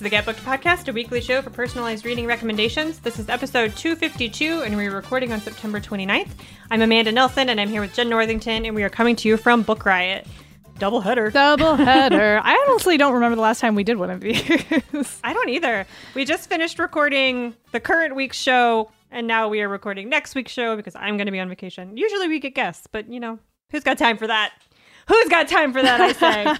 The Get Booked Podcast, a weekly show for personalized reading recommendations. This is episode 252, and we're recording on September 29th. I'm Amanda Nelson, and I'm here with Jen Northington, and we are coming to you from Book Riot. Double header. I honestly don't remember the last time we did one of these. I don't either. We just finished recording the current week's show, and now we are recording next week's show because I'm going to be on vacation. Usually we get guests, but, you know, who's got time for that? Who's got time for that, I say?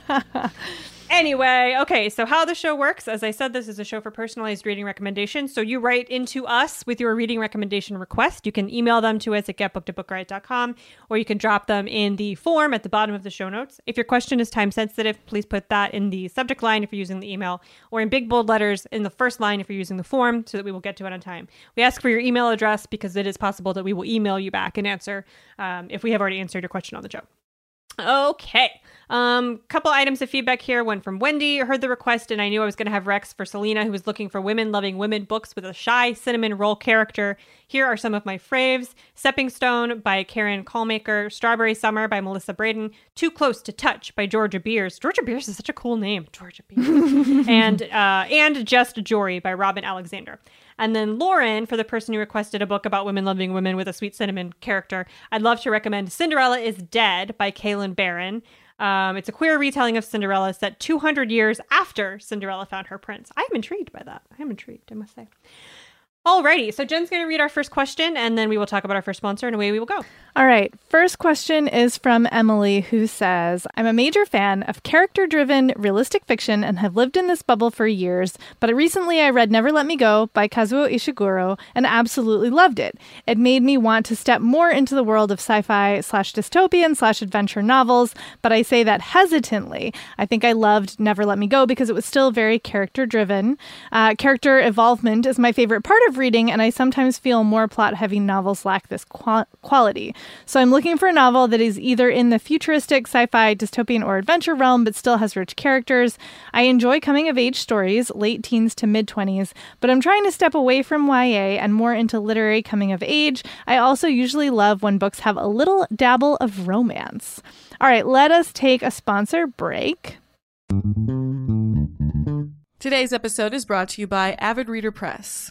Anyway, okay, so how the show works, as I said, this is a show for personalized reading recommendations. So you write into us with your reading recommendation request. You can email them to us at getbooktobookriot.com, or you can drop them in the form at the bottom of the show notes. If your question is time sensitive, please put that in the subject line if you're using the email, or in big bold letters in the first line if you're using the form, so that we will get to it on time. We ask for your email address because it is possible that we will email you back and answer if we have already answered your question on the show. Okay. Couple items of feedback here. One from Wendy. I heard the request and I knew I was going to have Rex for Selena, who was looking for women loving women books with a shy cinnamon roll character. Here are some of my faves. Stepping Stone by Karen Callmaker. Strawberry Summer by Melissa Braden. Too Close to Touch by Georgia Beers. Georgia Beers is such a cool name. Georgia Beers. and Just Jory by Robin Alexander. And then Lauren, for the person who requested a book about women loving women with a sweet cinnamon character, I'd love to recommend Cinderella is Dead by Kaylin Barron. It's a queer retelling of Cinderella set 200 years after Cinderella found her prince. I'm intrigued by that. I'm intrigued, I must say. Alrighty, so Jen's going to read our first question, and then we will talk about our first sponsor, and away we will go. All right, first question is from Emily, who says, I'm a major fan of character-driven, realistic fiction and have lived in this bubble for years, but recently I read Never Let Me Go by Kazuo Ishiguro and absolutely loved it. It made me want to step more into the world of sci-fi/dystopian/adventure novels, but I say that hesitantly. I think I loved Never Let Me Go because it was still very character-driven. Character evolvement is my favorite part of reading, and I sometimes feel more plot-heavy novels lack this quality. So I'm looking for a novel that is either in the futuristic, sci-fi, dystopian, or adventure realm, but still has rich characters. I enjoy coming-of-age stories, late teens to mid-20s, but I'm trying to step away from YA and more into literary coming-of-age. I also usually love when books have a little dabble of romance. All right, let us take a sponsor break. Today's episode is brought to you by Avid Reader Press.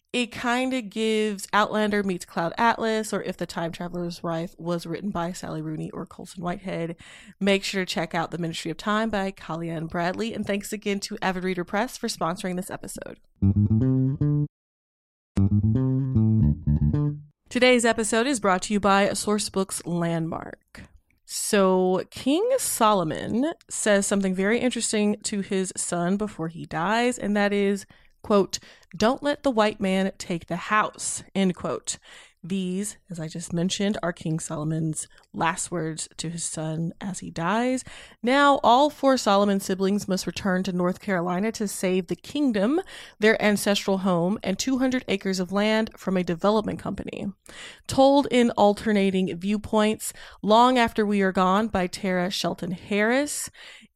It kind of gives Outlander meets Cloud Atlas, or If the Time Traveler's Wife was written by Sally Rooney or Colson Whitehead. Make sure to check out The Ministry of Time by Kaliane Bradley. And thanks again to Avid Reader Press for sponsoring this episode. Today's episode is brought to you by Sourcebooks Landmark. So King Solomon says something very interesting to his son before he dies, and that is, quote, don't let the white man take the house, end quote. These, as I just mentioned, are King Solomon's last words to his son as he dies. Now, all four Solomon siblings must return to North Carolina to save the kingdom, their ancestral home, and 200 acres of land from a development company. Told in alternating viewpoints, Long After We Are Gone by Tara Shelton Harris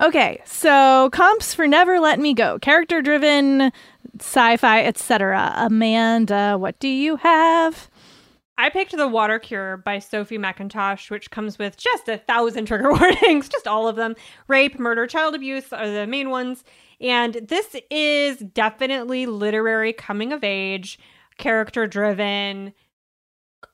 Okay, so comps for Never Let Me Go, character-driven, sci-fi, etc. Amanda, what do you have? I picked The Water Cure by Sophie McIntosh, which comes with just 1,000 trigger warnings, just all of them. Rape, murder, child abuse are the main ones. And this is definitely literary coming of age, character-driven.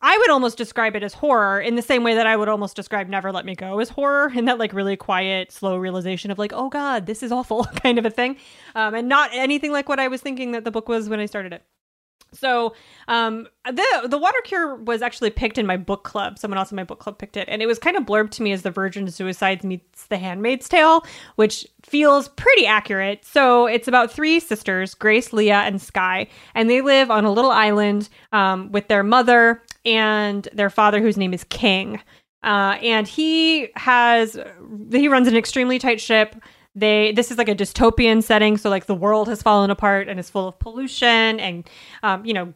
I would almost describe it as horror in the same way that I would almost describe Never Let Me Go as horror, in that like really quiet, slow realization of like, oh God, this is awful kind of a thing. And not anything like what I was thinking that the book was when I started it. So the Water Cure was actually picked in my book club. Someone else in my book club picked it. And it was kind of blurbed to me as the Virgin Suicides meets The Handmaid's Tale, which feels pretty accurate. So it's about three sisters, Grace, Leah, and Skye. And they live on a little island with their mother and their father, whose name is King. And he runs an extremely tight ship. This is like a dystopian setting. So like the world has fallen apart and is full of pollution and,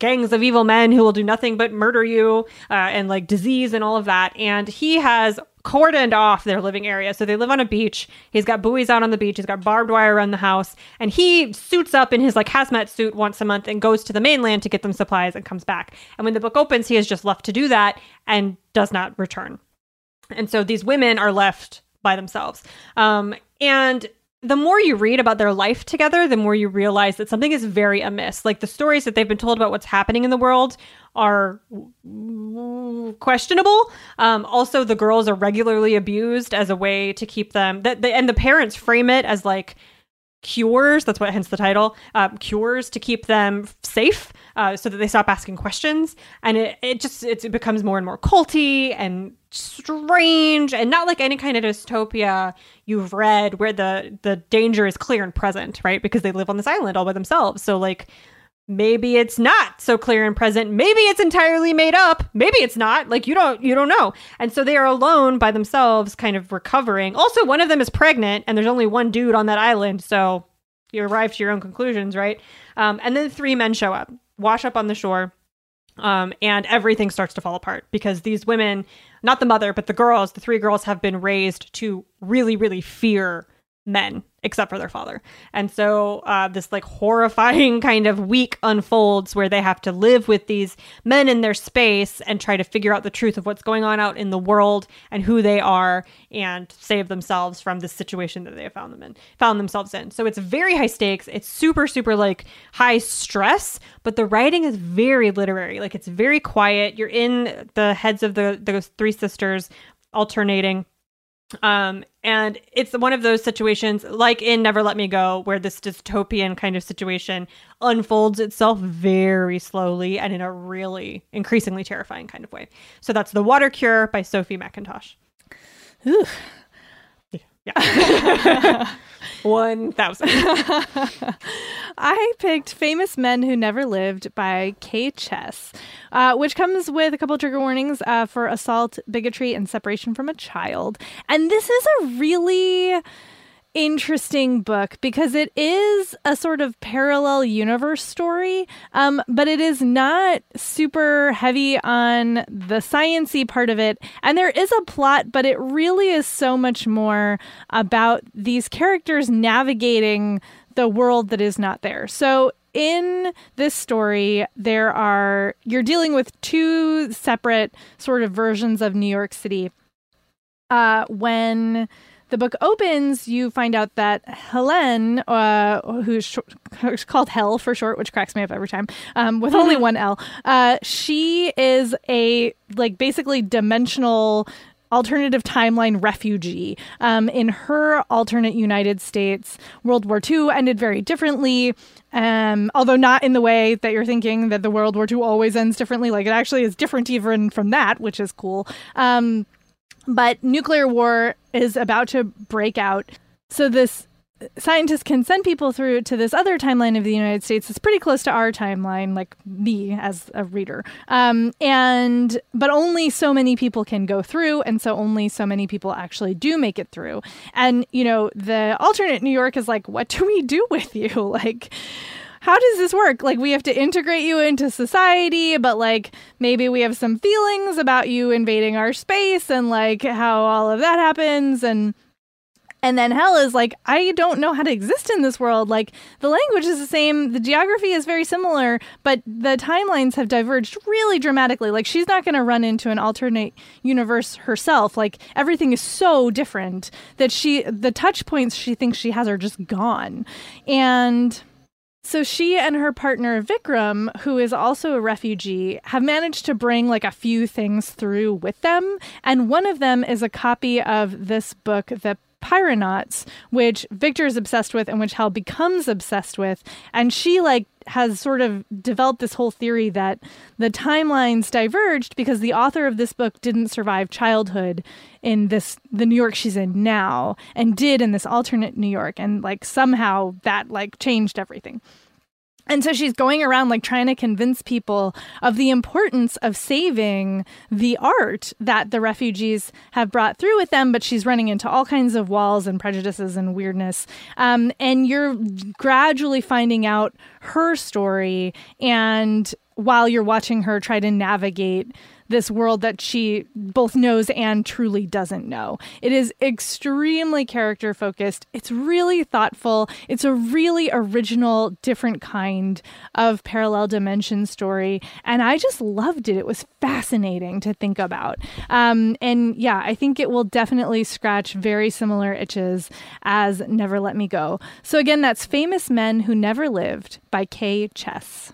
gangs of evil men who will do nothing but murder you and like disease and all of that. And he has cordoned off their living area. So they live on a beach. He's got buoys out on the beach. He's got barbed wire around the house. And he suits up in his like hazmat suit once a month and goes to the mainland to get them supplies and comes back. And when the book opens, he is just left to do that and does not return. And so these women are left by themselves. And the more you read about their life together, the more you realize that something is very amiss. Like the stories that they've been told about what's happening in the world are questionable. Also, the girls are regularly abused as a way to keep them. And the parents frame it as like cures. That's what, hence the title, cures to keep them safe so that they stop asking questions. And it becomes more and more culty and strange, and not like any kind of dystopia you've read where the danger is clear and present, right? Because they live on this island all by themselves. So like maybe it's not so clear and present. Maybe it's entirely made up. Maybe it's not. Like you don't know. And so they are alone by themselves, kind of recovering. Also, one of them is pregnant, and there's only one dude on that island, so you arrive to your own conclusions, right? And then three men show up, wash up on the shore. And everything starts to fall apart because these women, not the mother, but the three girls have been raised to really, really fear men, except for their father. And so this like horrifying kind of week unfolds where they have to live with these men in their space and try to figure out the truth of what's going on out in the world and who they are and save themselves from the situation that they have found themselves in. So it's very high stakes. It's super, super like high stress, but the writing is very literary. Like it's very quiet. You're in the heads of the three sisters alternating. And it's one of those situations like in Never Let Me Go where this dystopian kind of situation unfolds itself very slowly and in a really increasingly terrifying kind of way. So that's The Water Cure by Sophie McIntosh. Ooh. Yeah. 1,000. I picked Famous Men Who Never Lived by K. Chess, which comes with a couple of trigger warnings for assault, bigotry, and separation from a child. And this is a really interesting book because it is a sort of parallel universe story, but it is not super heavy on the science-y part of it. And there is a plot, but it really is so much more about these characters navigating the world that is not there. So in this story, you're dealing with two separate sort of versions of New York City. When the book opens, you find out that Helene, who's called Hell for short, which cracks me up every time, with only one L, she is a like basically dimensional alternative timeline refugee. In her alternate United States, World War II ended very differently, although not in the way that you're thinking that the World War II always ends differently. Like it actually is different even from that, which is cool. But nuclear war is about to break out. So this scientist can send people through to this other timeline of the United States that's pretty close to our timeline, like me as a reader. But only so many people can go through, and so only so many people actually do make it through. And, you know, the alternate New York is like, what do we do with you? Like, how does this work? Like, we have to integrate you into society, but like maybe we have some feelings about you invading our space and like how all of that happens. And then hell is like, I don't know how to exist in this world. Like, the language is the same. The geography is very similar, but the timelines have diverged really dramatically. Like, she's not going to run into an alternate universe herself. Like, everything is so different that the touch points she thinks she has are just gone. And so she and her partner, Vikram, who is also a refugee, have managed to bring like a few things through with them. And one of them is a copy of this book, The Pyronauts, which Victor is obsessed with and which Hal becomes obsessed with. And she like has sort of developed this whole theory that the timelines diverged because the author of this book didn't survive childhood in the New York she's in now, and did in this alternate New York. And like somehow that like changed everything. And so she's going around like trying to convince people of the importance of saving the art that the refugees have brought through with them. But she's running into all kinds of walls and prejudices and weirdness. And you're gradually finding out her story. And while you're watching her try to navigate this world that she both knows and truly doesn't know. It is extremely character focused. It's really thoughtful. It's a really original, different kind of parallel dimension story. And I just loved it. It was fascinating to think about. And yeah, I think it will definitely scratch very similar itches as Never Let Me Go. So again, that's Famous Men Who Never Lived by K. Chess.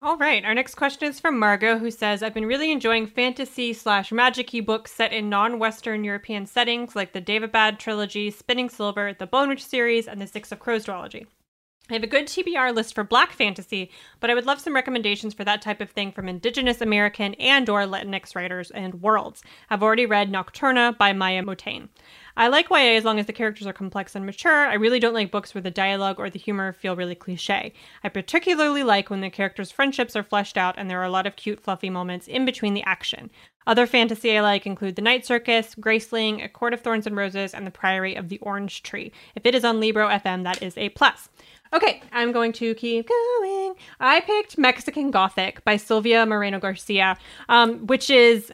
All right. Our next question is from Margot, who says, I've been really enjoying fantasy/magic-y books set in non-Western European settings like the Devabad trilogy, Spinning Silver, the Bone Witch series, and the Six of Crows duology. I have a good TBR list for Black fantasy, but I would love some recommendations for that type of thing from Indigenous American and or Latinx writers and worlds. I've already read Nocturna by Maya Motain. I like YA as long as the characters are complex and mature. I really don't like books where the dialogue or the humor feel really cliche. I particularly like when the characters' friendships are fleshed out and there are a lot of cute, fluffy moments in between the action. Other fantasy I like include The Night Circus, Graceling, A Court of Thorns and Roses, and The Priory of the Orange Tree. If it is on Libro FM, that is a plus. Okay, I'm going to keep going. I picked Mexican Gothic by Silvia Moreno-Garcia, which is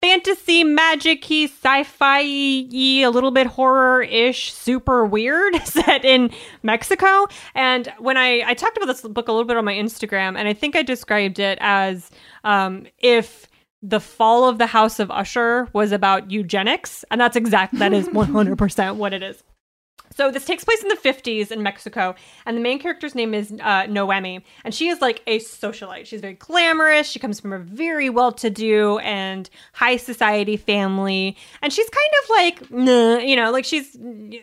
fantasy, magic-y, sci-fi-y, a little bit horror-ish, super weird, set in Mexico. And when I talked about this book a little bit on my Instagram, and I think I described it as if the fall of the House of Usher was about eugenics. And that is 100% what it is. So this takes place in the 50s in Mexico, and the main character's name is Noemi, and she is like a socialite. She's very glamorous. She comes from a very well-to-do and high society family, and she's kind of like, like she's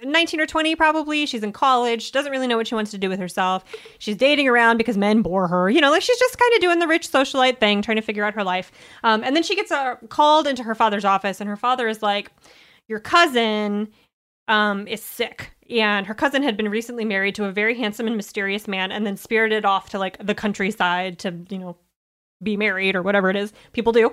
19 or 20 probably. She's in college. She doesn't really know what she wants to do with herself. She's dating around because men bore her. Like she's just kind of doing the rich socialite thing, trying to figure out her life. And then she gets called into her father's office, and her father is like, your cousin is sick. And her cousin had been recently married to a very handsome and mysterious man and then spirited off to like the countryside to, be married or whatever it is people do.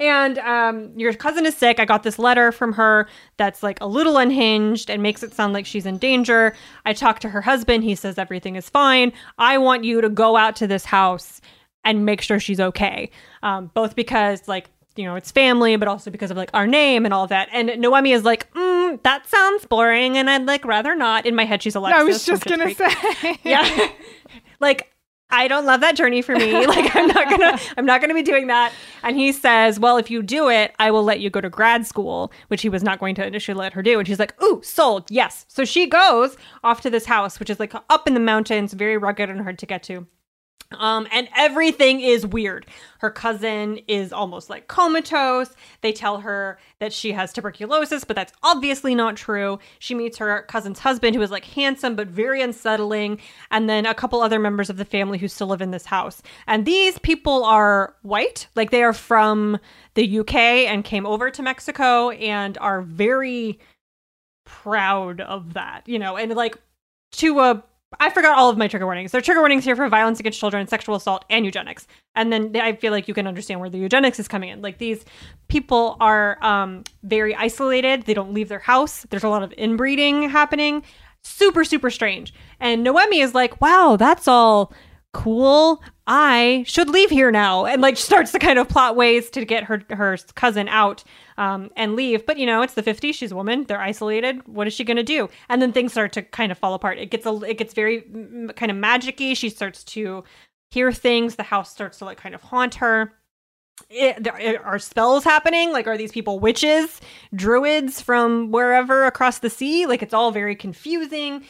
And your cousin is sick. I got this letter from her that's like a little unhinged and makes it sound like she's in danger. I talked to her husband. He says everything is fine. I want you to go out to this house and make sure she's okay. Both because like, it's family, but also because of like our name and all that. And Noemi is like, that sounds boring, and I'd like rather not. In my head, she's Alexis. I was just gonna say, yeah, like I don't love that journey for me. Like I'm not gonna be doing that. And he says, well, if you do it, I will let you go to grad school, which he was not going to initially let her do. And she's like, ooh, sold, yes. So she goes off to this house, which is like up in the mountains, very rugged and hard to get to. And everything is weird. Her cousin is almost like comatose. They tell her that she has tuberculosis, but that's obviously not true. She meets her cousin's husband, who is like handsome, but very unsettling. And then a couple other members of the family who still live in this house. And these people are white, like they are from the UK and came over to Mexico and are very proud of that, you know, and like to a, I forgot all of my trigger warnings. There are trigger warnings here for violence against children, sexual assault, and eugenics. And then I feel like you can understand where the eugenics is coming in. Like, these people are very isolated. They don't leave their house. There's a lot of inbreeding happening. Super, super strange. And Noemi is like, wow, that's all cool. I should leave here now. And like starts to kind of plot ways to get her cousin out and leave. But, you know, it's the 50s. She's a woman. They're isolated. What is she going to do? And then things start to kind of fall apart. It gets very kind of magic-y. She starts to hear things. The house starts to like kind of haunt her. There are spells happening. Like, are these people witches, druids from wherever across the sea? Like, it's all very confusing.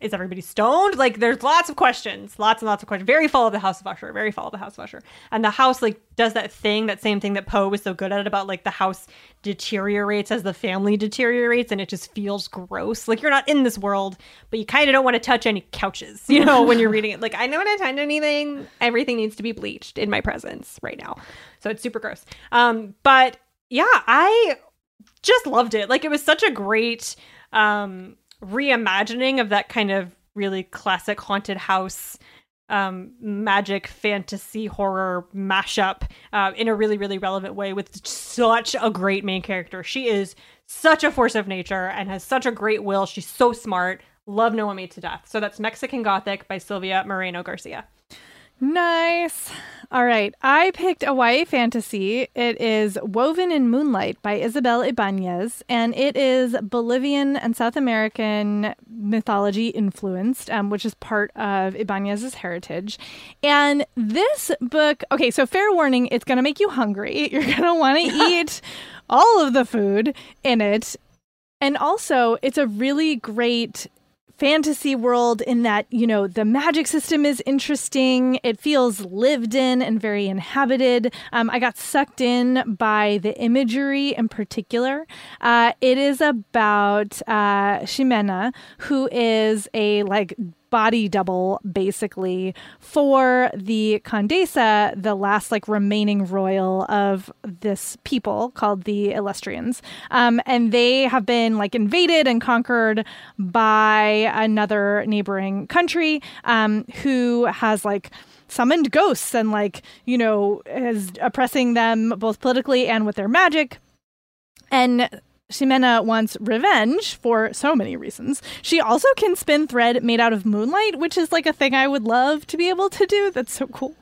Is everybody stoned? Like, there's lots of questions, lots and lots of questions. Very Fall of the House of Usher, very Fall of the House of Usher. And the house like does that thing, that same thing that Poe was so good at about like the house deteriorates as the family deteriorates, and it just feels gross. Like, you're not in this world, but you kind of don't want to touch any couches, you know, when you're reading it. Like, I don't want to touch anything. Everything needs to be bleached in my presence right now. So it's super gross. But yeah, I just loved it. Like, it was such a great reimagining of that kind of really classic haunted house magic fantasy horror mashup in a really, really relevant way with such a great main character. She is such a force of nature and has such a great will. She's so smart. Love Noemi to death. So that's Mexican Gothic by Silvia Moreno-Garcia. Nice. All right. I picked a YA fantasy. It is Woven in Moonlight by Isabel Ibanez, and it is Bolivian and South American mythology influenced, which is part of Ibanez's heritage. And this book, okay, so fair warning, it's going to make you hungry. You're going to want to eat all of the food in it. And also, it's a really great fantasy world in that, you know, the magic system is interesting. It feels lived in and very inhabited. I got sucked in by the imagery in particular. It is about Ximena, who is a like body double basically for the Condesa, the last like remaining royal of this people called the Illustrians. And they have been like invaded and conquered by another neighboring country who has like summoned ghosts and like, you know, is oppressing them both politically and with their magic. And Ximena wants revenge for so many reasons. She also can spin thread made out of moonlight, which is like a thing I would love to be able to do. That's so cool.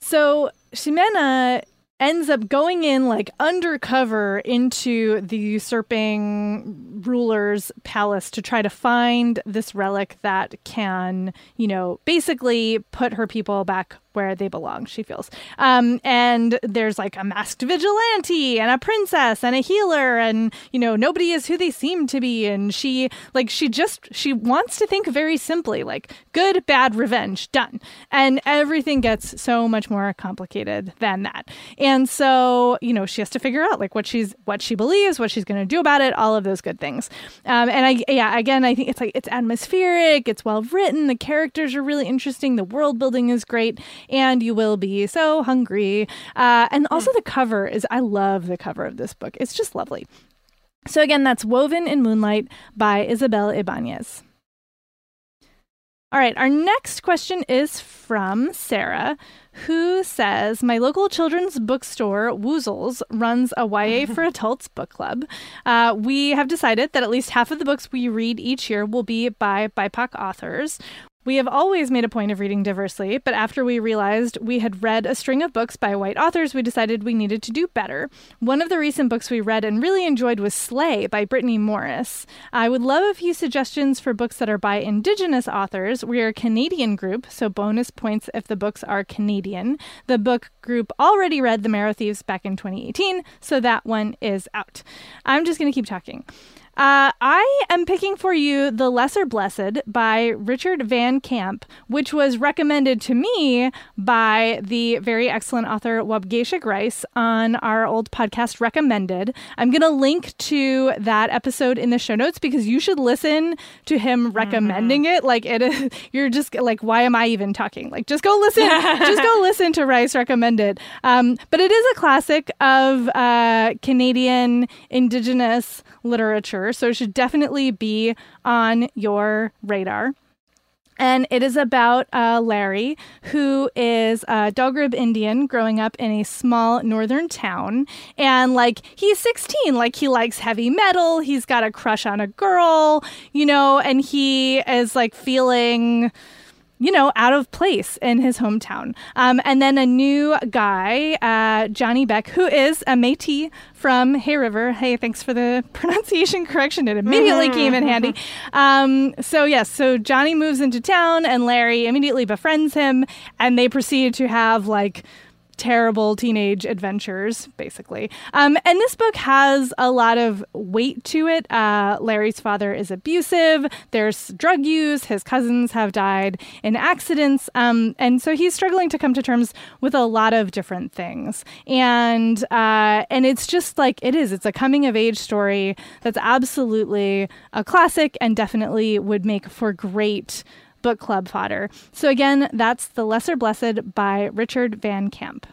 So Ximena ends up going in like undercover into the usurping ruler's palace to try to find this relic that can, you know, basically put her people back where they belong, she feels. And there's like a masked vigilante and a princess and a healer and, you know, nobody is who they seem to be. And she wants to think very simply, like good, bad, revenge, done. And everything gets so much more complicated than that. And so, you know, she has to figure out like what she believes, what she's going to do about it, all of those good things. I think it's like, it's atmospheric, it's well written. The characters are really interesting. The world building is great. And you will be so hungry. And also the cover I love the cover of this book. It's just lovely. So again, that's Woven in Moonlight by Isabel Ibanez. All right, our next question is from Sarah, who says, my local children's bookstore, Woozles, runs a YA for Adults book club. We have decided that at least half of the books we read each year will be by BIPOC authors. We have always made a point of reading diversely, but after we realized we had read a string of books by white authors, we decided we needed to do better. One of the recent books we read and really enjoyed was Slay by Brittany Morris. I would love a few suggestions for books that are by Indigenous authors. We are a Canadian group, so bonus points if the books are Canadian. The book group already read The Marrow Thieves back in 2018, so that one is out. I'm just going to keep talking. I am picking for you The Lesser Blessed by Richard Van Camp, which was recommended to me by the very excellent author Wabgesha Grice on our old podcast Recommended. I'm going to link to that episode in the show notes because you should listen to him recommending it. Like, it is, you're just like, why am I even talking? Like, just go listen. Just go listen to Rice recommend it. But it is a classic of Canadian Indigenous literature. So it should definitely be on your radar. And it is about Larry, who is a Dogrib Indian growing up in a small northern town. And, like, he's 16. Like, he likes heavy metal. He's got a crush on a girl, you know, and he is, like, feeling, you know, out of place in his hometown. And then a new guy, Johnny Beck, who is a Métis from Hay River. Hey, thanks for the pronunciation correction. It immediately came in handy. So Johnny moves into town and Larry immediately befriends him, and they proceed to have, like, terrible teenage adventures, basically. And this book has a lot of weight to it. Larry's father is abusive. There's drug use. His cousins have died in accidents. And so he's struggling to come to terms with a lot of different things. And it's just like it is. It's a coming of age story that's absolutely a classic and definitely would make for great book club fodder. So again, that's The Lesser Blessed by Richard Van Camp.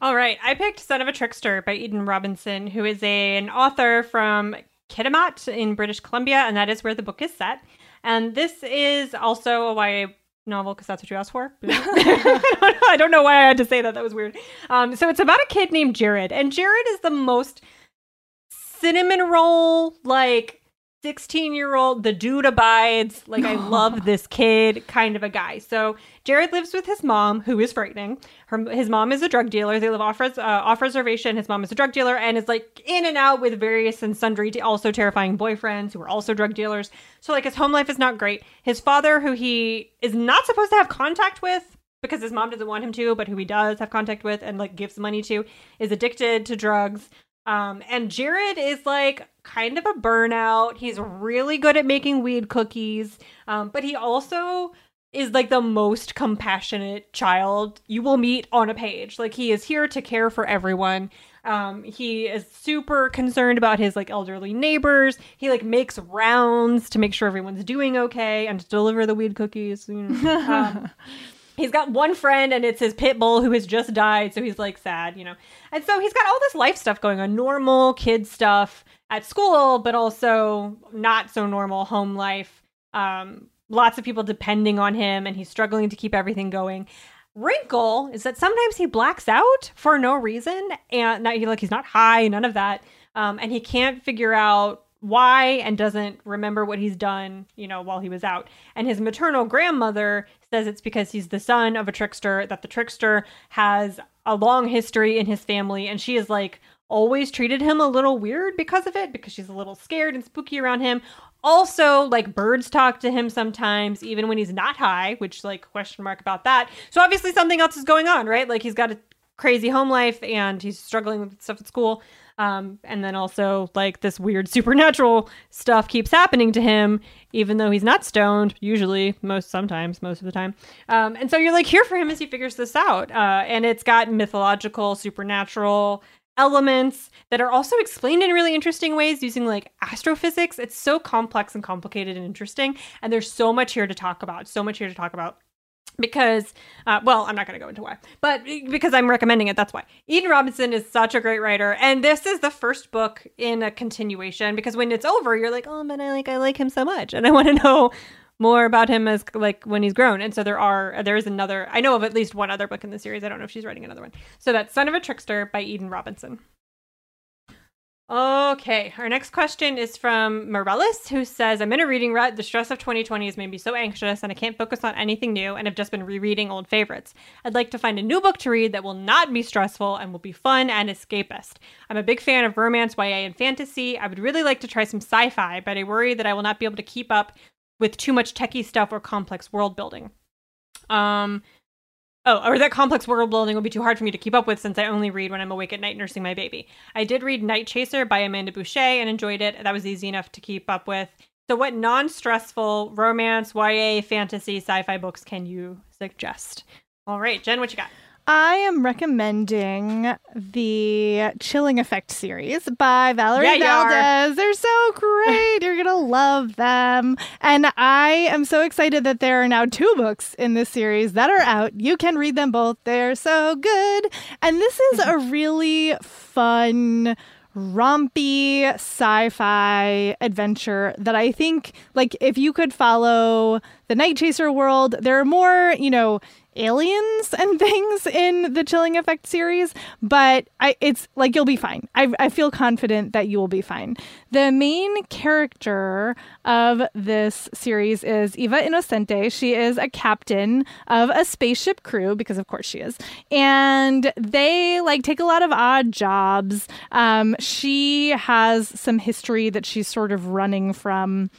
All right. I picked Son of a Trickster by Eden Robinson, who is an author from Kitimat in British Columbia, and that is where the book is set. And this is also a YA novel because that's what you asked for. I don't know why I had to say that. That was weird. So it's about a kid named Jared, and Jared is the most cinnamon roll, like, 16-year-old, the dude abides, like, I love this kid kind of a guy. So Jared lives with his mom, who is frightening. His mom is a drug dealer. They live off reservation. His mom is a drug dealer and is, like, in and out with various and sundry also terrifying boyfriends who are also drug dealers. So, like, his home life is not great. His father, who he is not supposed to have contact with because his mom doesn't want him to, but who he does have contact with and, like, gives money to, is addicted to drugs. And Jared is, like, kind of a burnout. He's really good at making weed cookies. But he also is, like, the most compassionate child you will meet on a page. Like, he is here to care for everyone. He is super concerned about his, like, elderly neighbors. He, like, makes rounds to make sure everyone's doing okay and to deliver the weed cookies. He's got one friend, and it's his pit bull who has just died, so he's, like, sad, you know. And so he's got all this life stuff going on, normal kid stuff at school, but also not so normal home life. Lots of people depending on him, and he's struggling to keep everything going. Wrinkle is that sometimes he blacks out for no reason, and not, like, he's not high, none of that, and he can't figure out why and doesn't remember what he's done, you know, while he was out. And his maternal grandmother says it's because he's the son of a trickster, that the trickster has a long history in his family, and she is, like, always treated him a little weird because of it, because she's a little scared and spooky around him. Also, like, birds talk to him sometimes, even when he's not high, which, like, question mark about that. So obviously something else is going on, right? Like, he's got a crazy home life and he's struggling with stuff at school. And then also, like, this weird supernatural stuff keeps happening to him, even though he's not stoned, usually, most of the time. And so you're, like, here for him as he figures this out. And it's got mythological, supernatural elements that are also explained in really interesting ways using, like, astrophysics. It's so complex and complicated and interesting. And there's so much here to talk about. Because, I'm not going to go into why, but because I'm recommending it, that's why. Eden Robinson is such a great writer, and this is the first book in a continuation, because when it's over, you're like, oh, man, I like him so much, and I want to know more about him as, like, when he's grown. And so there is another, I know of at least one other book in the series. I don't know if she's writing another one. So that's Son of a Trickster by Eden Robinson. Okay, our next question is from Morellis, who says, I'm in a reading rut. The stress of 2020 has made me so anxious and I can't focus on anything new and I've just been rereading old favorites. I'd like to find a new book to read that will not be stressful and will be fun and escapist. I'm a big fan of romance, YA, and fantasy. I would really like to try some sci-fi, but I worry that I will not be able to keep up with too much techie stuff or complex world building. Oh, or that complex world building would be too hard for me to keep up with since I only read when I'm awake at night nursing my baby. I did read Night Chaser by Amanda Boucher and enjoyed it. That was easy enough to keep up with. So what non-stressful romance, YA, fantasy, sci-fi books can you suggest? All right, Jen, what you got? I am recommending the Chilling Effect series by Valerie Valdez. They're so great. You're going to love them. And I am so excited that there are now 2 books in this series that are out. You can read them both. They're so good. And this is a really fun, rompy sci-fi adventure that I think, like, if you could follow the Night Chaser world, there are more, you know, aliens and things in the Chilling Effect series, but it's like you'll be fine. I feel confident that you will be fine. The main character of this series is Eva Inocente. She is a captain of a spaceship crew, because of course she is, and they like take a lot of odd jobs. She has some history that she's sort of running from.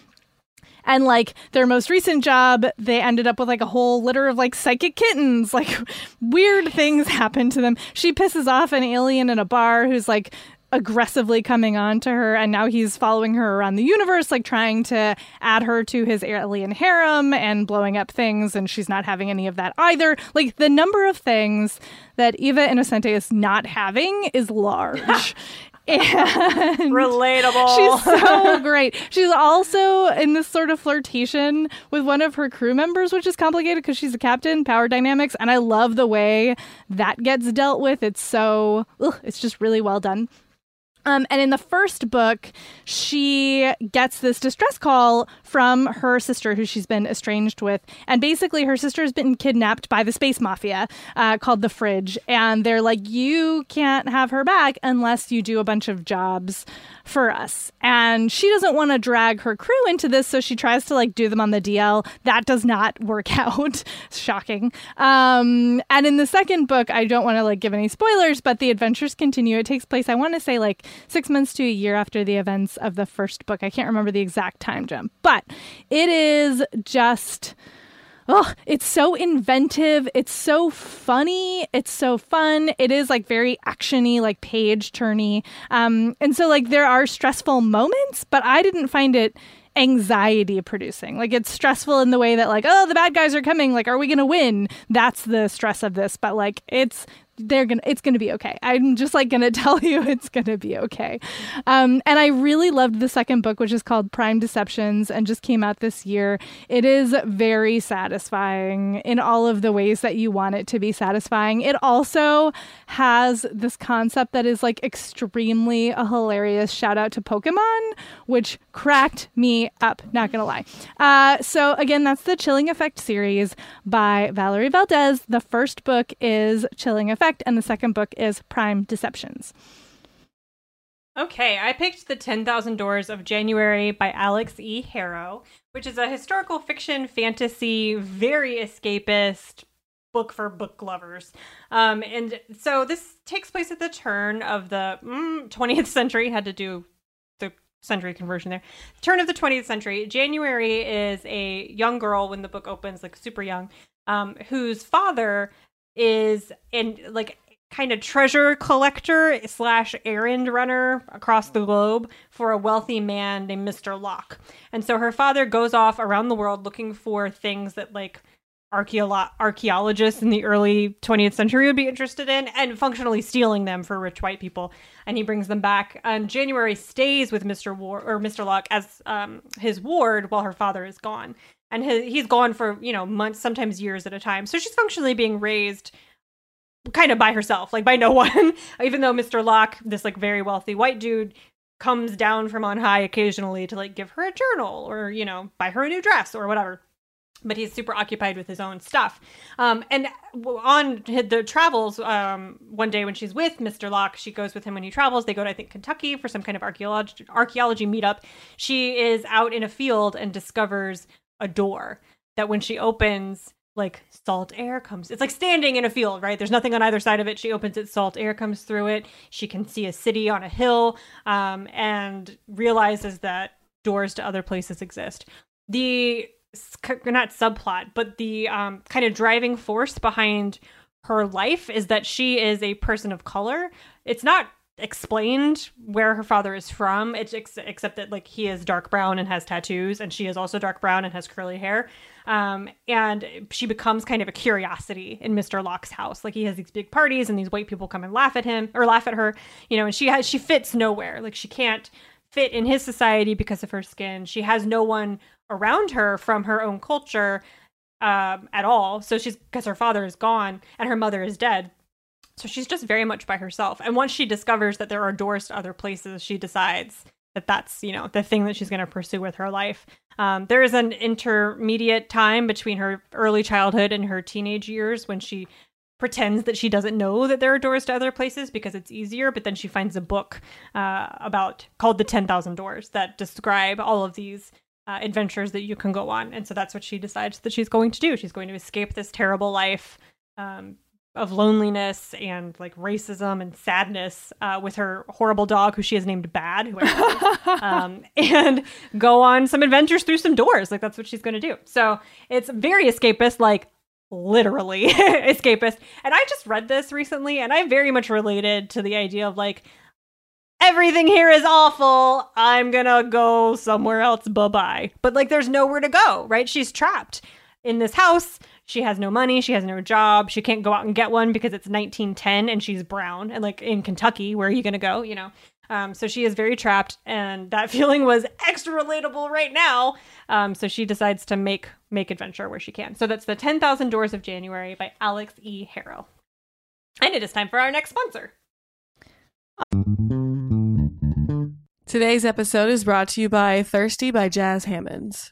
And, like, their most recent job, they ended up with, like, a whole litter of, like, psychic kittens. Like, weird things happen to them. She pisses off an alien in a bar who's, like, aggressively coming on to her, and now he's following her around the universe, like trying to add her to his alien harem and blowing up things, and she's not having any of that either. Like, the number of things that Eva Inocente is not having is large. And relatable. She's so great. She's also in this sort of flirtation with one of her crew members, which is complicated because she's a captain, power dynamics, and I love the way that gets dealt with. It's so, it's just really well done. And in the first book, she gets this distress call from her sister, who she's been estranged with. And basically, her sister has been kidnapped by the space mafia called the Fridge. And they're like, you can't have her back unless you do a bunch of jobs for us. And she doesn't want to drag her crew into this, so she tries to like do them on the DL. That does not work out. Shocking. And in the second book, I don't want to like give any spoilers, but the adventures continue. It takes place, I want to say, like 6 months to a year after the events of the first book. I can't remember the exact time jump, but it is just, it's so inventive. It's so funny. It's so fun. It is like very action-y, like page turny. And so like there are stressful moments, but I didn't find it anxiety producing. Like it's stressful in the way that like, oh, the bad guys are coming. Like, are we going to win? That's the stress of this. But like, it's going to be okay. I'm just like going to tell you it's going to be okay. And I really loved the second book, which is called Prime Deceptions and just came out this year. It is very satisfying in all of the ways that you want it to be satisfying. It also has this concept that is like extremely hilarious. Shout out to Pokemon, which cracked me up. Not going to lie. So again, that's the Chilling Effect series by Valerie Valdez. The first book is Chilling Effect, and the second book is Prime Deceptions. Okay, I picked The 10,000 Doors of January by Alex E. Harrow, which is a historical fiction, fantasy, very escapist book for book lovers. And so this takes place at the turn of the 20th century. Had to do the century conversion there. Turn of the 20th century. January is a young girl when the book opens, like super young, whose father is like kind of treasure collector slash errand runner across the globe for a wealthy man named Mr. Locke. And so her father goes off around the world looking for things that like archaeologists in the early 20th century would be interested in and functionally stealing them for rich white people. And he brings them back. And January stays with Mr. Locke as his ward while her father is gone. And he's gone for, you know, months, sometimes years at a time. So she's functionally being raised kind of by herself, like by no one, even though Mr. Locke, this like very wealthy white dude, comes down from on high occasionally to like give her a journal or, you know, buy her a new dress or whatever. But he's super occupied with his own stuff. And on the travels, one day when she's with Mr. Locke, she goes with him when he travels. They go to, I think, Kentucky for some kind of archaeology meetup. She is out in a field and discovers a door that when she opens, like salt air comes. It's like standing in a field, right? There's nothing on either side of it. She opens it, salt air comes through it. She can see a city on a hill, and realizes that doors to other places exist. The not subplot, but the kind of driving force behind her life is that she is a person of color. It's not explained where her father is from. It's except that like he is dark brown and has tattoos, and she is also dark brown and has curly hair. And she becomes kind of a curiosity in Mr. Locke's house. Like he has these big parties and these white people come and laugh at him or laugh at her, you know, and she fits nowhere. Like she can't fit in his society because of her skin. She has no one around her from her own culture at all. So because her father is gone and her mother is dead. So she's just very much by herself. And once she discovers that there are doors to other places, she decides that that's, you know, the thing that she's going to pursue with her life. There is an intermediate time between her early childhood and her teenage years when she pretends that she doesn't know that there are doors to other places because it's easier. But then she finds a book called The 10,000 Doors that describe all of these adventures that you can go on. And so that's what she decides that she's going to do. She's going to escape this terrible life of loneliness and like racism and sadness with her horrible dog who she has named Bad, who I love, and go on some adventures through some doors. Like that's what she's going to do. So it's very escapist, like literally escapist. And I just read this recently and I very much related to the idea of like, everything here is awful. I'm going to go somewhere else. Bye-bye. But like, there's nowhere to go, right? She's trapped in this house. She has no money. She has no job. She can't go out and get one because it's 1910 and she's brown. And like in Kentucky, where are you going to go? You know? So she is very trapped. And that feeling was extra relatable right now. So she decides to make adventure where she can. So that's The 10,000 Doors of January by Alex E. Harrow. And it is time for our next sponsor. Today's episode is brought to you by Thirsty by Jazz Hammonds.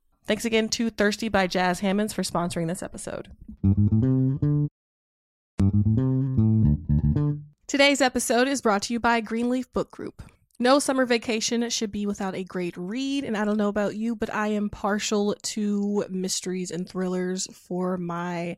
Thanks again to Thirsty by Jazz Hammonds for sponsoring this episode. Today's episode is brought to you by Greenleaf Book Group. No summer vacation should be without a great read, and I don't know about you, but I am partial to mysteries and thrillers for my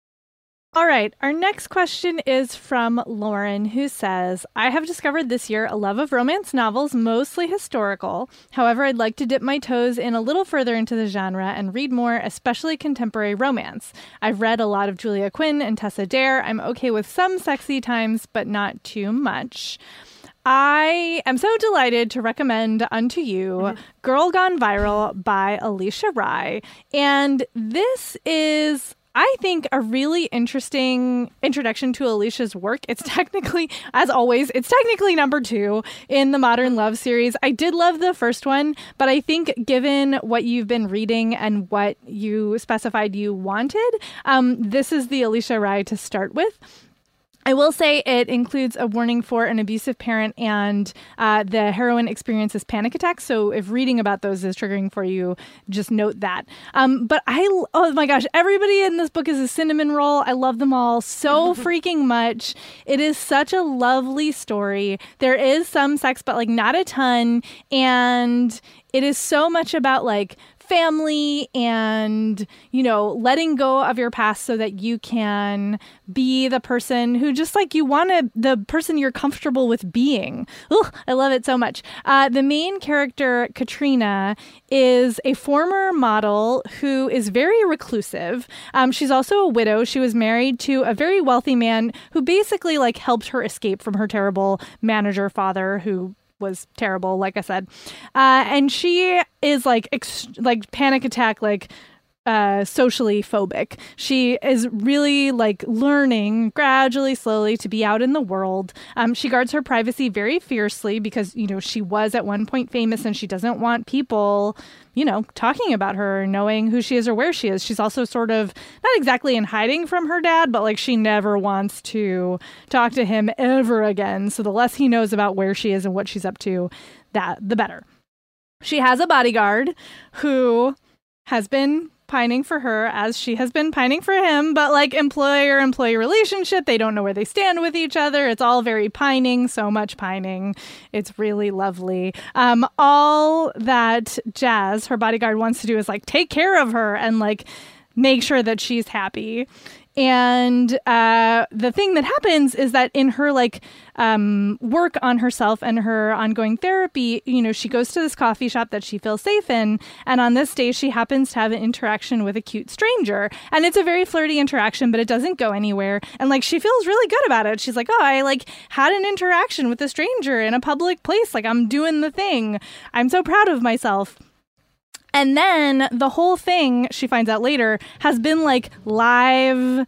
All right, our next question is from Lauren, who says, I have discovered this year a love of romance novels, mostly historical. However, I'd like to dip my toes in a little further into the genre and read more, especially contemporary romance. I've read a lot of Julia Quinn and Tessa Dare. I'm okay with some sexy times, but not too much. I am so delighted to recommend unto you Girl Gone Viral by Alicia Rye. And this is, I think, a really interesting introduction to Alicia's work. It's technically, as always, number two in the Modern Love series. I did love the first one, but I think given what you've been reading and what you specified you wanted, this is the Alicia Rye to start with. I will say it includes a warning for an abusive parent, and the heroine experiences panic attacks. So if reading about those is triggering for you, just note that. But oh my gosh, everybody in this book is a cinnamon roll. I love them all so freaking much. It is such a lovely story. There is some sex, but like not a ton. And it is so much about like family and, you know, letting go of your past so that you can be the person who just like you want to, the person you're comfortable with being. Ugh, I love it so much. The main character, Katrina, is a former model who is very reclusive. She's also a widow. She was married to a very wealthy man who basically like helped her escape from her terrible manager father who was terrible, like I said. And she is like panic attack, like socially phobic. She is really like learning gradually, slowly to be out in the world. She guards her privacy very fiercely because, you know, she was at one point famous and she doesn't want people, you know, talking about her, knowing who she is or where she is. She's also sort of not exactly in hiding from her dad, but like she never wants to talk to him ever again. So the less he knows about where she is and what she's up to, that the better. She has a bodyguard who has been pining for her as she has been pining for him, but like employer-employee relationship, they don't know where they stand with each other. It's all very pining, so much pining. It's really lovely. All that Jazz, her bodyguard, wants to do is like take care of her and like make sure that she's happy. And the thing that happens is that in her like work on herself and her ongoing therapy, you know, she goes to this coffee shop that she feels safe in. And on this day, she happens to have an interaction with a cute stranger. And it's a very flirty interaction, but it doesn't go anywhere. And like she feels really good about it. She's like, oh, I like had an interaction with a stranger in a public place. Like I'm doing the thing. I'm so proud of myself. And then the whole thing, she finds out later, has been like live,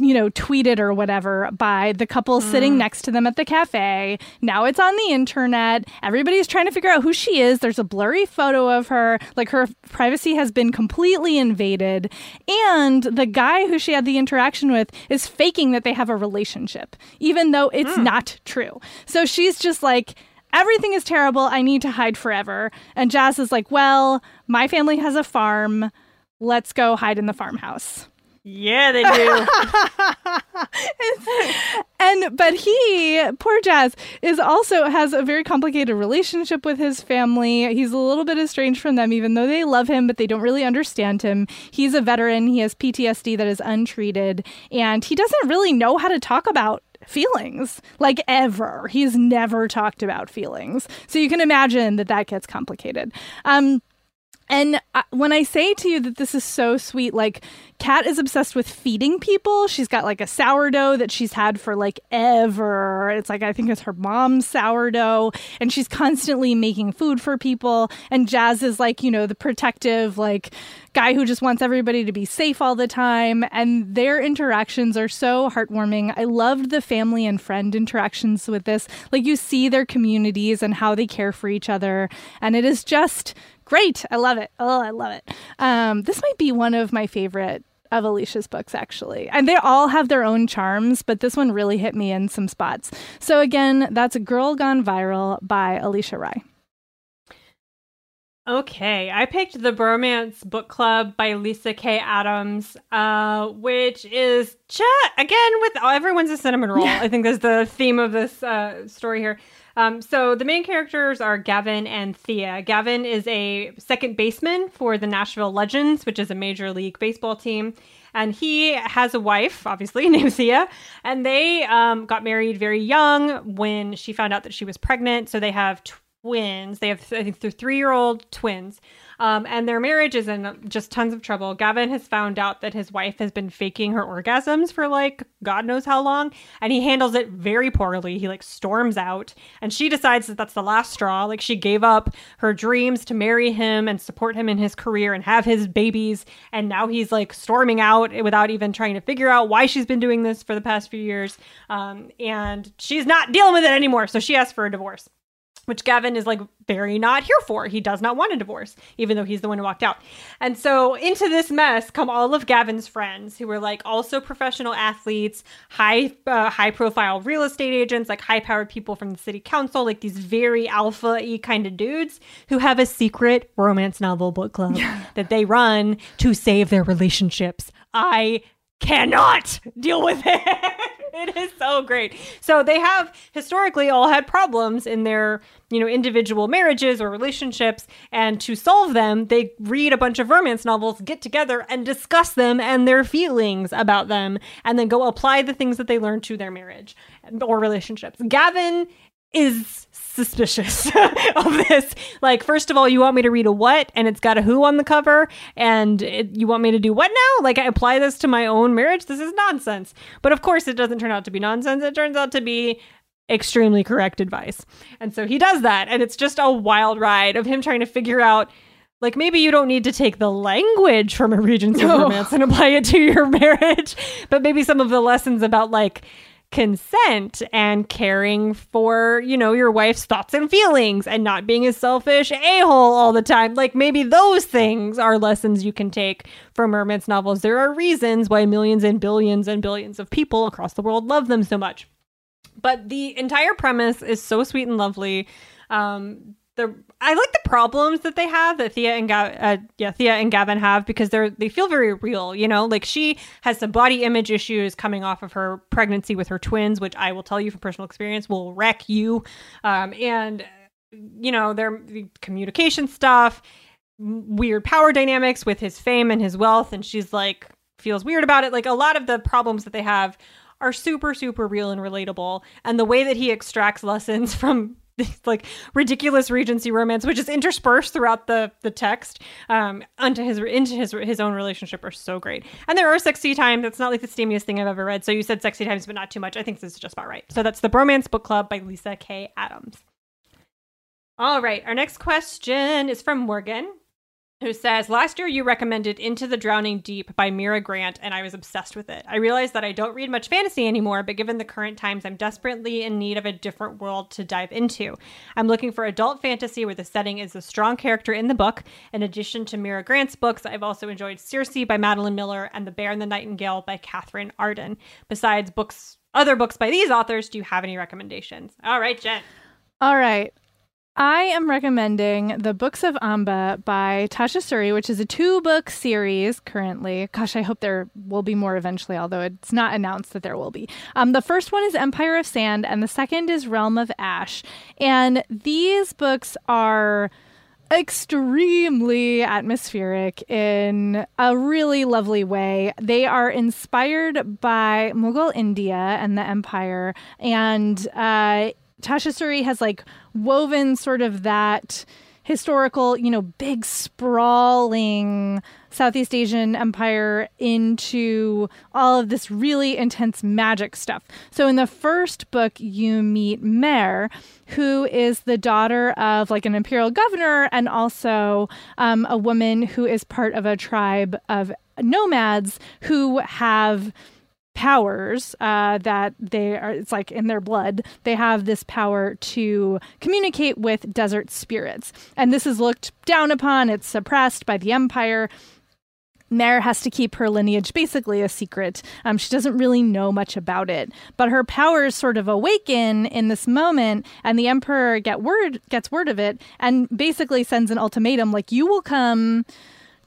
you know, tweeted or whatever by the couple sitting next to them at the cafe. Now it's on the internet. Everybody's trying to figure out who she is. There's a blurry photo of her. Like her privacy has been completely invaded. And the guy who she had the interaction with is faking that they have a relationship, even though it's not true. So she's just like, everything is terrible. I need to hide forever. And Jazz is like, well, my family has a farm. Let's go hide in the farmhouse. Yeah, they do. And but he, poor Jazz, is also has a very complicated relationship with his family. He's a little bit estranged from them, even though they love him, but they don't really understand him. He's a veteran. He has PTSD that is untreated, and he doesn't really know how to talk about feelings, like ever. He's never talked about feelings. So you can imagine that that gets complicated. And when I say to you that this is so sweet, like Kat is obsessed with feeding people. She's got like a sourdough that she's had for like ever. It's like, I think it's her mom's sourdough. And she's constantly making food for people. And Jazz is like, you know, the protective like guy who just wants everybody to be safe all the time. And their interactions are so heartwarming. I loved the family and friend interactions with this. Like you see their communities and how they care for each other. And it is just great. I love it. Oh, I love it. This might be one of my favorite of Alicia's books, actually. And they all have their own charms, but this one really hit me in some spots. So again, that's Girl Gone Viral by Alicia Rye. Okay. I picked The Bromance Book Club by Lisa K. Adams, which is, again, with everyone's a cinnamon roll. I think that's the theme of this story here. So the main characters are Gavin and Thea. Gavin is a second baseman for the Nashville Legends, which is a Major League Baseball team. And he has a wife, obviously, named Thea. And they got married very young when she found out that she was pregnant. So they have twins. They have, I think, they're 3-year-old twins. And their marriage is in just tons of trouble. Gavin has found out that his wife has been faking her orgasms for like God knows how long. And he handles it very poorly. He like storms out. And she decides that that's the last straw. Like she gave up her dreams to marry him and support him in his career and have his babies. And now he's like storming out without even trying to figure out why she's been doing this for the past few years. And she's not dealing with it anymore. So she asks for a divorce. which Gavin is like very not here for. He does not want a divorce, even though he's the one who walked out. And so into this mess come all of Gavin's friends who were like also professional athletes, high profile real estate agents, like high powered people from the city council, like these very alpha-y kind of dudes who have a secret romance novel book club that they run to save their relationships. I cannot deal with it. It is so great. So they have historically all had problems in their, individual marriages or relationships. And to solve them, they read a bunch of romance novels, get together and discuss them and their feelings about them, and then go apply the things that they learned to their marriage or relationships. Gavin is suspicious of this. Like, first of all, you want me to read a what? And it's got a who on the cover. And you want me to do what now? Like, I apply this to my own marriage? This is nonsense. But of course, it doesn't turn out to be nonsense. It turns out to be extremely correct advice. And so he does that. And it's just a wild ride of him trying to figure out, like, maybe you don't need to take the language from a Regency romance and apply it to your marriage. But maybe some of the lessons about, like, consent and caring for, your wife's thoughts and feelings and not being a selfish a-hole all the time. Like, maybe those things are lessons you can take from romance novels. There are reasons why millions and billions of people across the world love them so much. But the entire premise is so sweet and lovely. I like the problems that they have, that Thea and Gavin have, because they feel very real, like she has some body image issues coming off of her pregnancy with her twins, which I will tell you from personal experience will wreck you. And their communication stuff, weird power dynamics with his fame and his wealth. And she's like, feels weird about it. Like, a lot of the problems that they have are super, super real and relatable. And the way that he extracts lessons from this, like, ridiculous Regency romance, which is interspersed throughout the text, into his own relationship, are so great. And there are sexy times. It's not like the steamiest thing I've ever read. So you said sexy times, but not too much. I think this is just about right. So that's The Bromance Book Club by Lisa K. Adams. All right. Our next question is from Morgan, who says, last year you recommended Into the Drowning Deep by Mira Grant, and I was obsessed with it. I realized that I don't read much fantasy anymore, but given the current times, I'm desperately in need of a different world to dive into. I'm looking for adult fantasy where the setting is a strong character in the book. In addition to Mira Grant's books, I've also enjoyed Circe by Madeline Miller and The Bear and the Nightingale by Catherine Arden. Besides other books by these authors, do you have any recommendations? All right, Jen. All right. I am recommending The Books of Amba by Tasha Suri, which is a 2-book series currently. Gosh, I hope there will be more eventually, although it's not announced that there will be. The first one is Empire of Sand, and the second is Realm of Ash. And these books are extremely atmospheric in a really lovely way. They are inspired by Mughal India and the Empire, and Tasha Suri has woven sort of that historical, big sprawling Southeast Asian empire into all of this really intense magic stuff. So in the first book, you meet Mare, who is the daughter of an imperial governor and also a woman who is part of a tribe of nomads who have powers that they are, it's like in their blood, they have this power to communicate with desert spirits. And this is looked down upon, it's suppressed by the empire. Mare has to keep her lineage basically a secret. She doesn't really know much about it, but her powers sort of awaken in this moment, and the emperor gets word of it and basically sends an ultimatum, you will come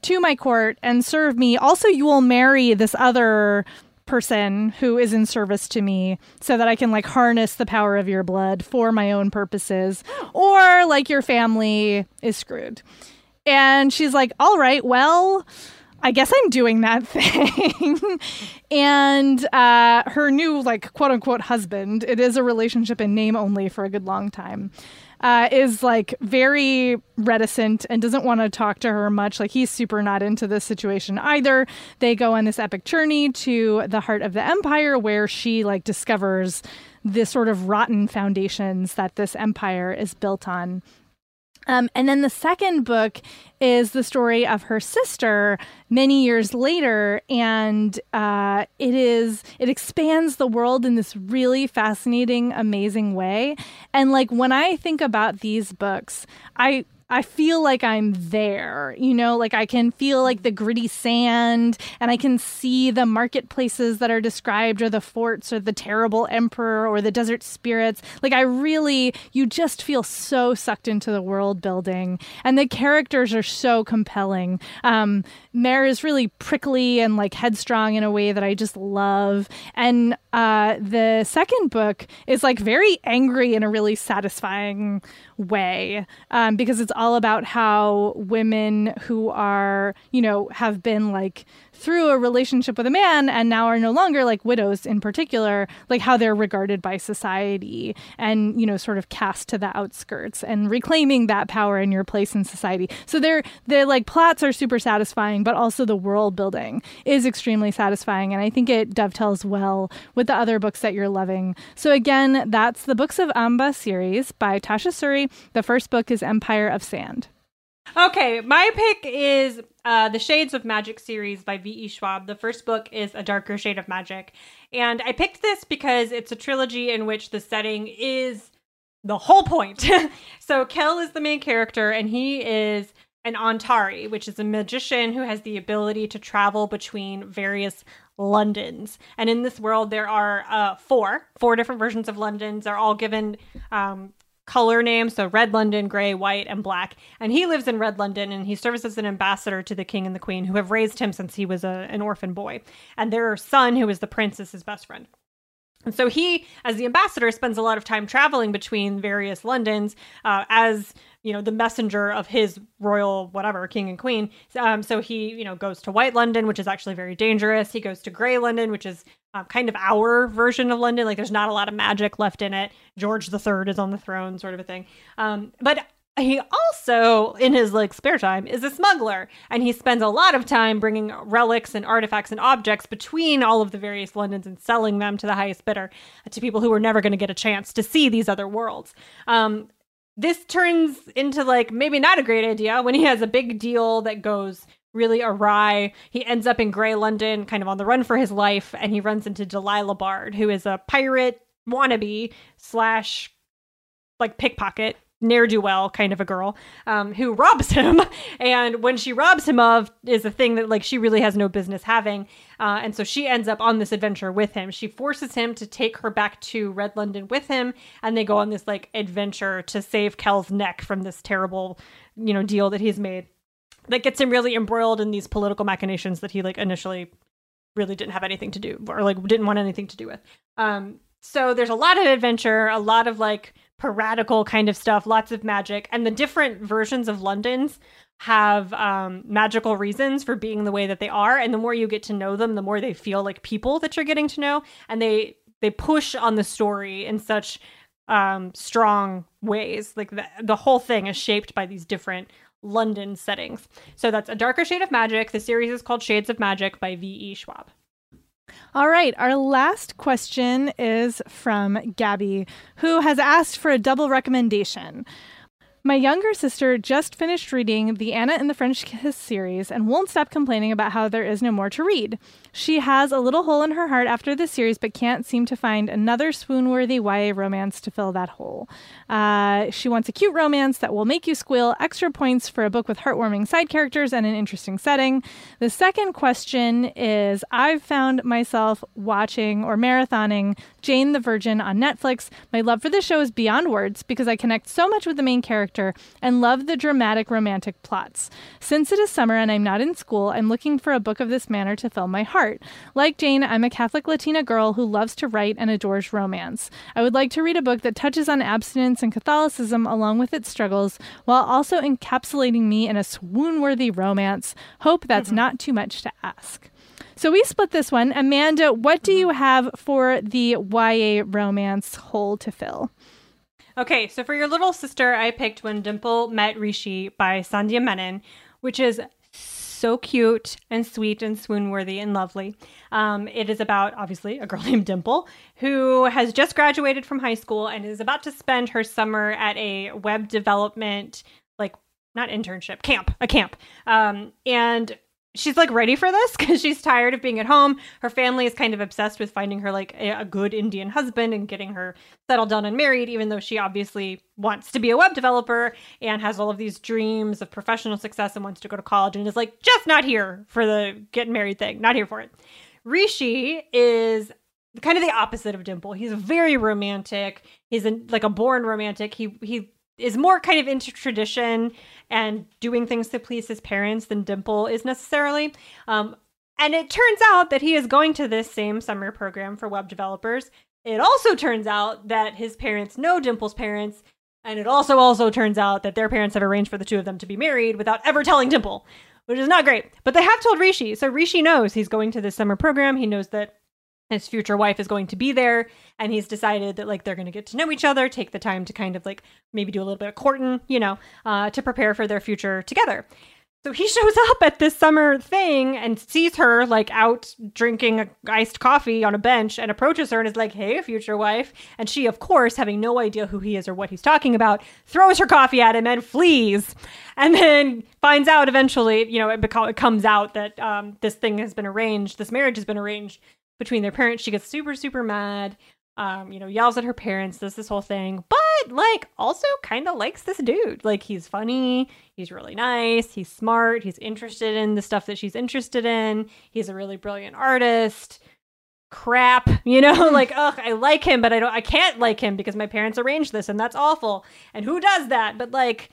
to my court and serve me. Also, you will marry this other person who is in service to me so that I can harness the power of your blood for my own purposes, or your family is screwed. And she's like, all right, well, I guess I'm doing that thing. And her new quote unquote husband, it is a relationship in name only for a good long time, is very reticent and doesn't want to talk to her much. He's super not into this situation either. They go on this epic journey to the heart of the empire, where she discovers the sort of rotten foundations that this empire is built on. And then the second book is the story of her sister many years later, and it expands the world in this really fascinating, amazing way. And like when I think about these books, I feel like I'm there, you know, like I can feel like the gritty sand, and I can see the marketplaces that are described, or the forts, or the terrible emperor, or the desert spirits. Like you just feel so sucked into the world building, and the characters are so compelling. Mare is really prickly and like headstrong in a way that I just love. And the second book is like very angry in a really satisfying way, because it's all about how women who are, you know, have been like through a relationship with a man and now are no longer, like widows in particular, like how they're regarded by society and, you know, sort of cast to the outskirts, and reclaiming that power and your place in society. So they're like plots are super satisfying, but also the world building is extremely satisfying. And I think it dovetails well with the other books that you're loving. So again, that's the Books of Amba series by Tasha Suri. The first book is Empire of Sand. Okay, my pick is the Shades of Magic series by V.E. Schwab. The first book is A Darker Shade of Magic. And I picked this because it's a trilogy in which the setting is the whole point. So Kel is the main character, and he is an Antari, which is a magician who has the ability to travel between various Londons. And in this world, there are four different versions of Londons. They're all given color names, so Red London, Gray, White, and Black. And he lives in Red London, and he serves as an ambassador to the king and the queen, who have raised him since he was an orphan boy. And their son, who is the prince, is his best friend. And so he, as the ambassador, spends a lot of time traveling between various Londons as, you know, the messenger of his royal whatever, king and queen. So he, you know, goes to White London, which is actually very dangerous. He goes to Gray London, which is kind of our version of London. Like, there's not a lot of magic left in it. George III is on the throne, sort of a thing. But he also, in his like spare time, is a smuggler, and he spends a lot of time bringing relics and artifacts and objects between all of the various Londons and selling them to the highest bidder, to people who were never going to get a chance to see these other worlds. This turns into like maybe not a great idea when he has a big deal that goes really awry. He ends up in Grey London, kind of on the run for his life, and he runs into Delilah Bard, who is a pirate wannabe / like pickpocket, ne'er-do-well kind of a girl, who robs him. And when she robs him of is a thing that like she really has no business having. And so she ends up on this adventure with him. She forces him to take her back to Red London with him. And they go on this like adventure to save Kel's neck from this terrible, you know, deal that he's made that gets him really embroiled in these political machinations that he like initially really didn't have anything to do, or like didn't want anything to do with. So there's a lot of adventure, a lot of like piratical kind of stuff, lots of magic, and the different versions of Londons have magical reasons for being the way that they are, and the more you get to know them, the more they feel like people that you're getting to know, and they push on the story in such strong ways. Like the whole thing is shaped by these different London settings. So that's A Darker Shade of Magic. The series is called Shades of Magic by V.E. Schwab. All right. Our last question is from Gabby, who has asked for a double recommendation. My younger sister just finished reading the Anna and the French Kiss series and won't stop complaining about how there is no more to read. She has a little hole in her heart after this series, but can't seem to find another swoon-worthy YA romance to fill that hole. She wants a cute romance that will make you squeal, extra points for a book with heartwarming side characters and an interesting setting. The second question is, I've found myself watching or marathoning Jane the Virgin on Netflix. My love for this show is beyond words because I connect so much with the main character and love the dramatic romantic plots. Since it is summer and I'm not in school, I'm looking for a book of this manner to fill my heart. Like Jane, I'm a Catholic Latina girl who loves to write and adores romance. I would like to read a book that touches on abstinence and Catholicism along with its struggles, while also encapsulating me in a swoon-worthy romance. Hope that's not too much to ask. So we split this one. Amanda, what do you have for the YA romance hole to fill? Okay, so for your little sister, I picked When Dimple Met Rishi by Sandhya Menon, which is so cute and sweet and swoon-worthy and lovely. It is about, obviously, a girl named Dimple who has just graduated from high school and is about to spend her summer at a web development like, not internship, camp. And she's like ready for this because she's tired of being at home. Her family is kind of obsessed with finding her like a good Indian husband and getting her settled down and married, even though she obviously wants to be a web developer and has all of these dreams of professional success and wants to go to college and is like, just not here for the getting married thing. Not here for it. Rishi is kind of the opposite of Dimple. He's very romantic. He's like a born romantic. He is more kind of into tradition and doing things to please his parents than Dimple is necessarily. And it turns out that he is going to this same summer program for web developers. It also turns out that his parents know Dimple's parents. And it also turns out that their parents have arranged for the two of them to be married without ever telling Dimple, which is not great. But they have told Rishi. So Rishi knows he's going to this summer program. He knows that his future wife is going to be there, and he's decided that like they're going to get to know each other, take the time to kind of like maybe do a little bit of courting, to prepare for their future together. So he shows up at this summer thing and sees her like out drinking iced coffee on a bench and approaches her and is like, hey, future wife. And she, of course, having no idea who he is or what he's talking about, throws her coffee at him and flees, and then finds out eventually, it comes out that this thing has been arranged. This marriage has been arranged between their parents. She gets super, super mad, yells at her parents, does this whole thing, but like also kind of likes this dude. Like, he's funny, he's really nice, he's smart, he's interested in the stuff that she's interested in. He's a really brilliant artist. Crap, like, ugh, I like him, but I can't like him because my parents arranged this and that's awful. And who does that? But like,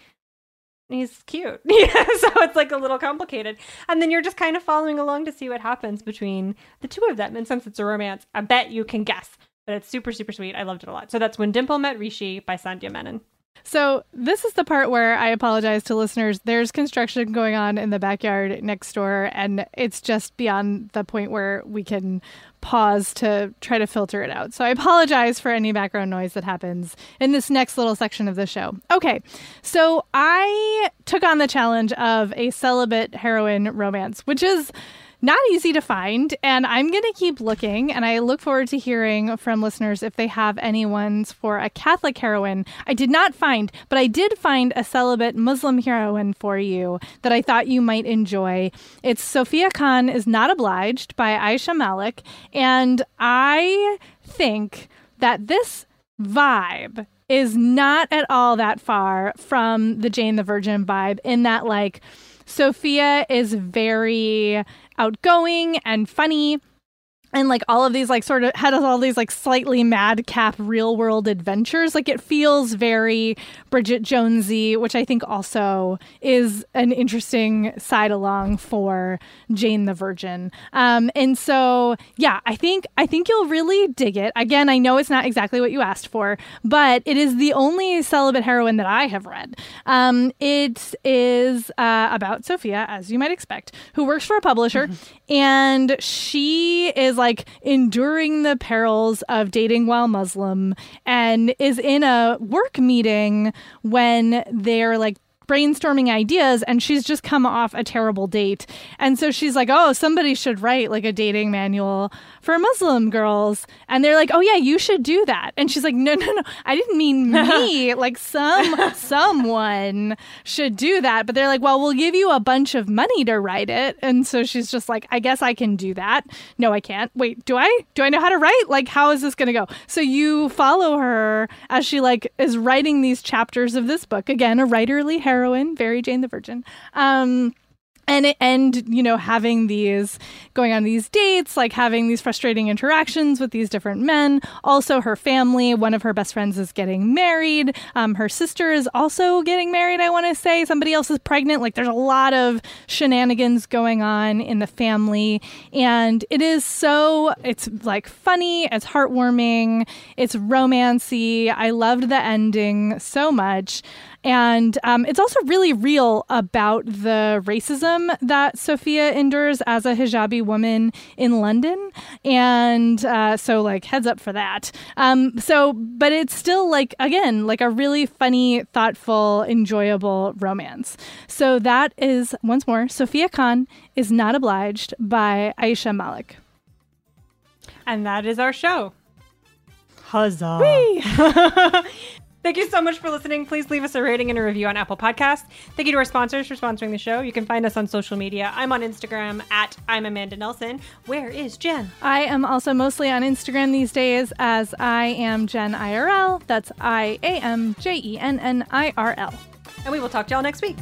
he's cute. Yeah, so it's like a little complicated. And then you're just kind of following along to see what happens between the two of them. And since it's a romance, I bet you can guess. But it's super, super sweet. I loved it a lot. So that's When Dimple Met Rishi by Sandhya Menon. So this is the part where I apologize to listeners. There's construction going on in the backyard next door, and it's just beyond the point where we can pause to try to filter it out. So I apologize for any background noise that happens in this next little section of the show. Okay, so I took on the challenge of a celibate heroine romance, which is not easy to find, and I'm going to keep looking, and I look forward to hearing from listeners if they have any ones for a Catholic heroine. I did not find, but I did find a celibate Muslim heroine for you that I thought you might enjoy. It's Sophia Khan Is Not Obliged by Aisha Malik, and I think that this vibe is not at all that far from the Jane the Virgin vibe, in that, like, Sophia is very outgoing and funny, and like all of these like sort of had all these like slightly madcap real world adventures. Like, it feels very Bridget Jonesy, which I think also is an interesting side along for Jane the Virgin. And so, yeah, I think you'll really dig it. Again, I know it's not exactly what you asked for, but it is the only celibate heroine that I have read. It is about Sophia, as you might expect, who works for a publisher, and she is like enduring the perils of dating while Muslim, and is in a work meeting when they're like brainstorming ideas, and she's just come off a terrible date. And so she's like, oh, somebody should write like a dating manual for Muslim girls. And they're like, oh yeah, you should do that. And she's like, no, I didn't mean me. Like, someone should do that. But they're like, well, we'll give you a bunch of money to write it. And so she's just like, I guess I can do that. No, I can't. Wait, do I know how to write? Like, how is this going to go? So you follow her as she like is writing these chapters of this book. Again, a writerly heroine. Very Jane the Virgin. And having these, going on these dates, like having these frustrating interactions with these different men. Also her family, one of her best friends is getting married. Her sister is also getting married, I want to say. Somebody else is pregnant. Like, there's a lot of shenanigans going on in the family. And it's like funny, it's heartwarming, it's romancy. I loved the ending so much. And it's also really real about the racism that Sophia endures as a hijabi woman in London. And so, like, heads up for that. But it's still, like, again, like a really funny, thoughtful, enjoyable romance. So that is, once more, Sophia Khan Is Not Obliged by Aisha Malik. And that is our show. Huzzah. Whee! Thank you so much for listening. Please leave us a rating and a review on Apple Podcasts. Thank you to our sponsors for sponsoring the show. You can find us on social media. I'm on Instagram at I'm Amanda Nelson. Where is Jen? I am also mostly on Instagram these days as I am Jen IRL. That's IAMJENNIRL. And we will talk to y'all next week.